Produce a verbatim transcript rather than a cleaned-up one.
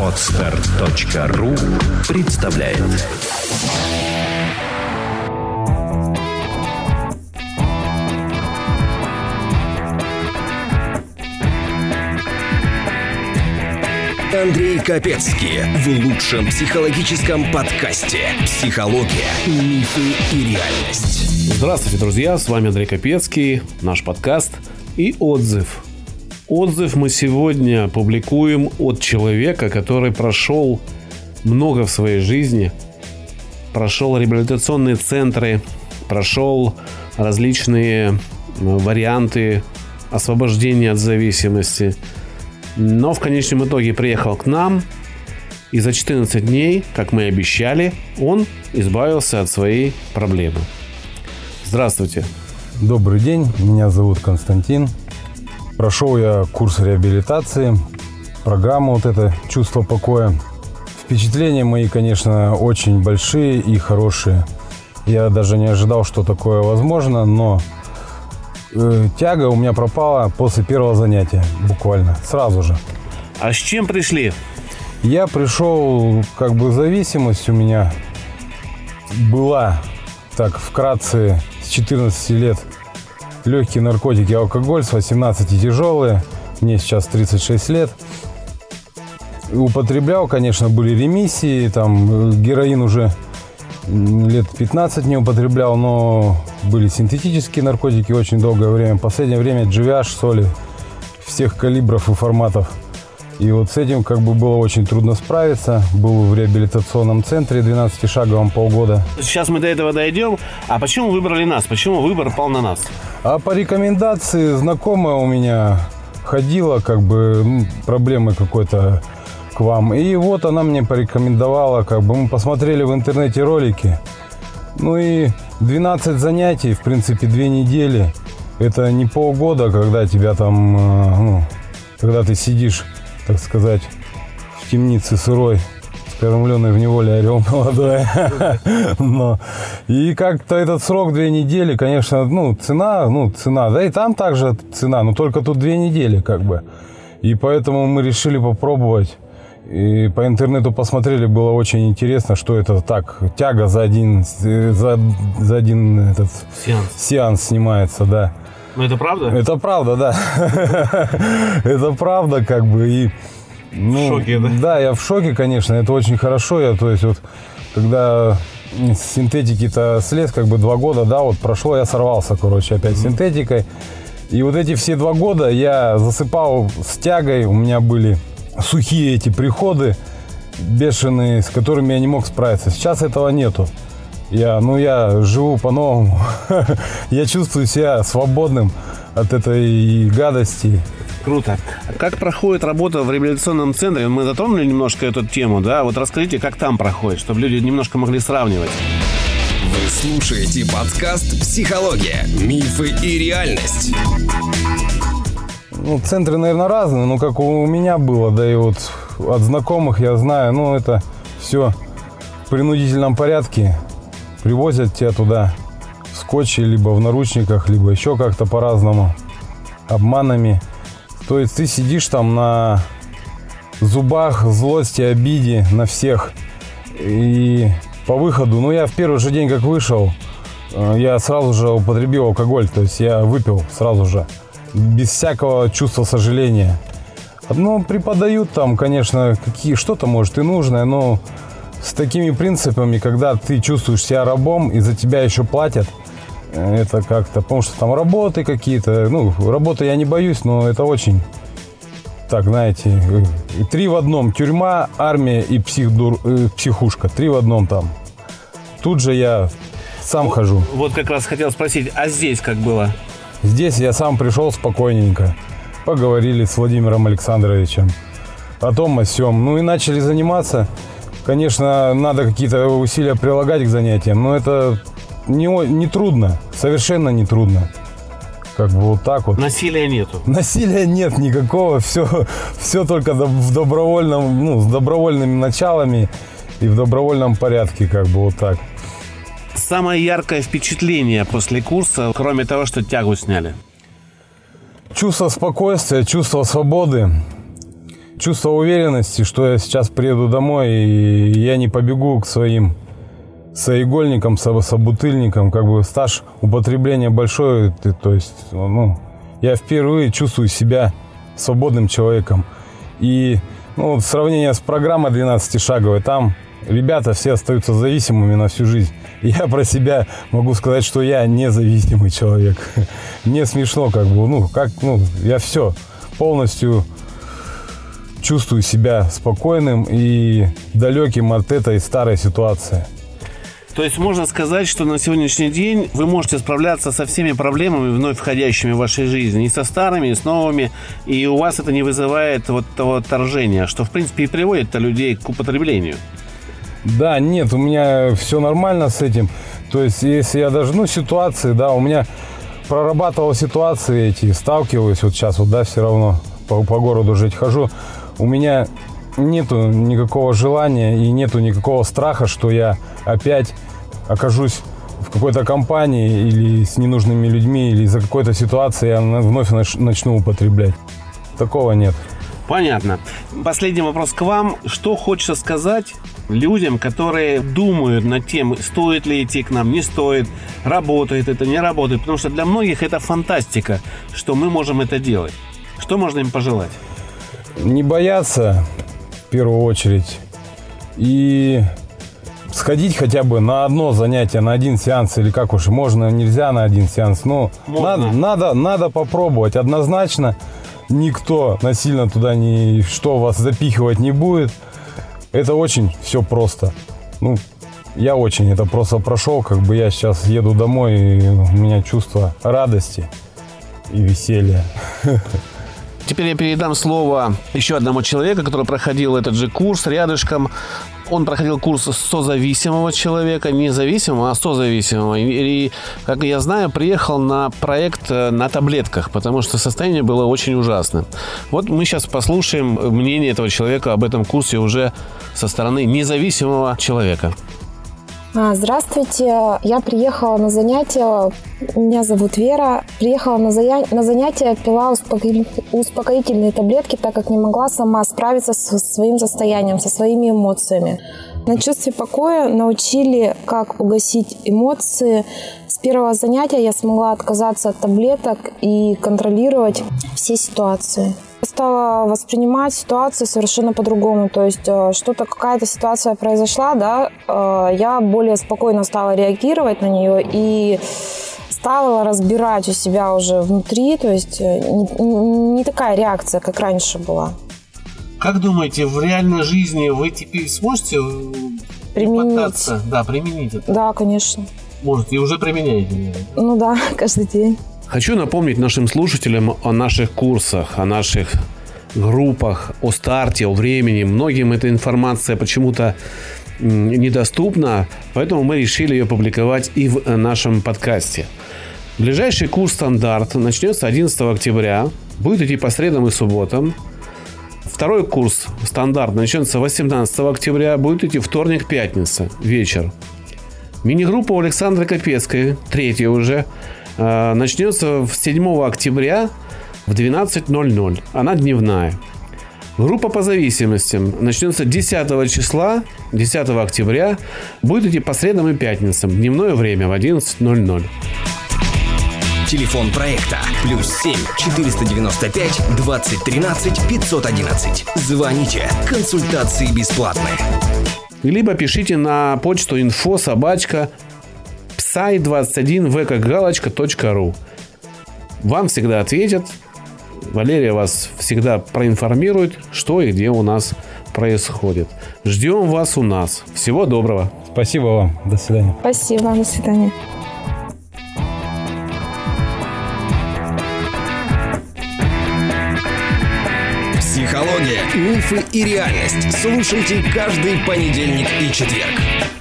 Отстар точка ру представляет. Андрей Капецкий в лучшем психологическом подкасте «Психология, мифы и реальность». Здравствуйте, друзья! С вами Андрей Капецкий, наш подкаст и отзыв. Отзыв мы сегодня публикуем от человека, который прошел много в своей жизни, прошел реабилитационные центры, прошел различные варианты освобождения от зависимости, но в конечном итоге приехал к нам, и за четырнадцать дней, как мы и обещали, он избавился от своей проблемы. Здравствуйте. Добрый день, меня зовут Константин. Прошел я курс реабилитации, программу вот это «Чувство покоя». Впечатления мои, конечно, очень большие и хорошие. Я даже не ожидал, что такое возможно, но э, тяга у меня пропала после первого занятия, буквально, сразу же. А с чем пришли? Я пришел, как бы зависимость у меня была, так вкратце, с четырнадцати лет. Легкие наркотики, алкоголь, с восемнадцати тяжелые. Мне сейчас тридцать шесть лет. Употреблял, конечно, были ремиссии. Там героин уже лет пятнадцать не употреблял, но были синтетические наркотики очень долгое время. В последнее время джи ви эйч, соли всех калибров и форматов. И вот с этим как бы было очень трудно справиться. Был в реабилитационном центре двенадцатишаговом полгода. Сейчас мы до этого дойдем. А почему выбрали нас? Почему выбор пал на нас? А по рекомендации знакомая у меня ходила, как бы, ну, проблемы какой-то к вам. И вот она мне порекомендовала, как бы, мы посмотрели в интернете ролики. Ну и двенадцать занятий, в принципе, две недели. Это не полгода, когда тебя там, ну, когда ты сидишь, так сказать, в темнице сырой, скормленный в неволе орел молодой. Но и как-то этот срок две недели, конечно, ну, цена, ну, цена, да и там также цена, но только тут две недели, как бы. И поэтому мы решили попробовать. И по интернету посмотрели, было очень интересно, что это так, тяга за один, за, за один этот сеанс. сеанс снимается, да. Ну, это правда? Это правда, да. Это правда, как бы, и... Ну, в шоке, да? Да, я в шоке, конечно, это очень хорошо. Я, то есть, вот, когда с синтетики-то слез, как бы, два года, да, вот, прошло, я сорвался, короче, опять mm-hmm. с синтетикой. И вот эти все два года я засыпал с тягой, у меня были сухие эти приходы бешеные, с которыми я не мог справиться. Сейчас этого нету. Я, ну, я живу по-новому. Я чувствую себя свободным от этой гадости. Круто. Как проходит работа в реабилитационном центре? Мы затронули немножко эту тему, да? Вот расскажите, как там проходит, чтобы люди немножко могли сравнивать. Вы слушаете подкаст «Психология, мифы и реальность». Ну, центры, наверное, разные, но как у меня было, да и вот от знакомых я знаю, ну, это все в принудительном порядке. Привозят тебя туда в скотче, либо в наручниках, либо еще как-то по-разному, обманами. То есть ты сидишь там на зубах, злости, обиде на всех. И по выходу, ну, я в первый же день, как вышел, я сразу же употребил алкоголь. То есть я выпил сразу же, без всякого чувства сожаления. Ну, преподают там, конечно, какие, что-то, может, и нужное, но... С такими принципами, когда ты чувствуешь себя рабом и за тебя еще платят, это как-то, потому что там работы какие-то, ну, работы я не боюсь, но это очень, так, знаете, три в одном, тюрьма, армия и психдур, психушка, три в одном там. Тут же я сам вот, хожу. Вот как раз хотел спросить, а здесь как было? Здесь я сам пришел спокойненько, поговорили с Владимиром Александровичем о том, о сём, ну и начали заниматься. Конечно, надо какие-то усилия прилагать к занятиям, но это не, не трудно, совершенно не трудно. Как бы вот так вот. Насилия нету. Насилия нет никакого, все, все только в добровольном, ну, с добровольными началами и в добровольном порядке, как бы вот так. Самое яркое впечатление после курса, кроме того, что тягу сняли? Чувство спокойствия, чувство свободы. чувство уверенности, что я сейчас приеду домой, и я не побегу к своим соигольникам, собутыльникам. Как бы стаж употребления большой, ты, то есть, ну, я впервые чувствую себя свободным человеком. И ну, вот сравнение с программой двенадцатишаговой, там ребята все остаются зависимыми на всю жизнь. Я про себя могу сказать, что я независимый человек. Мне смешно, как бы, ну, как, ну, я все полностью чувствую себя спокойным и далеким от этой старой ситуации. То есть можно сказать, что на сегодняшний день вы можете справляться со всеми проблемами, вновь входящими в вашей жизни, и со старыми, и с новыми, и у вас это не вызывает вот того отторжения, что, в принципе, и приводит-то людей к употреблению. Да, нет, у меня все нормально с этим. То есть, если я даже, ну, ситуации, да, у меня прорабатывал ситуации эти, сталкиваюсь вот сейчас, вот, да, все равно по, по городу жить хожу, у меня нету никакого желания и нету никакого страха, что я опять окажусь в какой-то компании или с ненужными людьми, или из-за какой-то ситуации я вновь начну употреблять. Такого нет. Понятно. Последний вопрос к вам. Что хочется сказать людям, которые думают над тем, стоит ли идти к нам, не стоит, работает это, не работает? Потому что для многих это фантастика, что мы можем это делать. Что можно им пожелать? Не бояться, в первую очередь, и сходить хотя бы на одно занятие, на один сеанс, или как уж, можно, нельзя на один сеанс, но надо, надо, надо попробовать. Однозначно никто насильно туда ни что вас запихивать не будет. Это очень все просто. Ну, я очень это просто прошел, как бы я сейчас еду домой, и у меня чувство радости и веселья. Теперь я передам слово еще одному человеку, который проходил этот же курс рядышком. Он проходил курс созависимого человека, не зависимого, а созависимого. И, как я знаю, приехал на проект на таблетках, потому что состояние было очень ужасным. Вот мы сейчас послушаем мнение этого человека об этом курсе уже со стороны независимого человека. Здравствуйте, я приехала на занятия, меня зовут Вера, приехала на, заня... на занятия, пила успоко... успокоительные таблетки, так как не могла сама справиться со своим состоянием, со своими эмоциями. На чувстве покоя научили, как угасить эмоции. С первого занятия я смогла отказаться от таблеток и контролировать все ситуации. Стала воспринимать ситуацию совершенно по-другому, то есть что-то, какая-то ситуация произошла, да, я более спокойно стала реагировать на нее и стала разбирать у себя уже внутри, то есть не такая реакция, как раньше была. Как думаете, в реальной жизни вы теперь сможете применить? Попытаться, да, применить это? Да, конечно. Может, и уже применяете? Наверное. Ну да, каждый день. Хочу напомнить нашим слушателям о наших курсах, о наших группах, о старте, о времени. Многим эта информация почему-то недоступна, поэтому мы решили ее публиковать и в нашем подкасте. Ближайший курс «Стандарт» начнется одиннадцатого октября, будет идти по средам и субботам. Второй курс «Стандарт» начнется восемнадцатого октября, будет идти вторник, пятница, вечер. Мини-группа у Александры Капецкой, третья уже, начнется седьмого октября в двенадцать ноль-ноль. Она дневная. Группа по зависимостям начнется десятого числа, десятого октября. Будет идти по средам и пятницам. Дневное время в одиннадцать ноль-ноль. Телефон проекта плюс семь четыреста девяносто пять двадцать тринадцать пятьсот одиннадцать. Звоните. Консультации бесплатные. Либо пишите на почту info собачка псай двадцать один вэ как галочка точка ру. Вам всегда ответят. Валерия вас всегда проинформирует, что и где у нас происходит. Ждем вас у нас. Всего доброго. Спасибо вам. До свидания. Спасибо. До свидания. Психология, мифы и реальность. Слушайте каждый понедельник и четверг.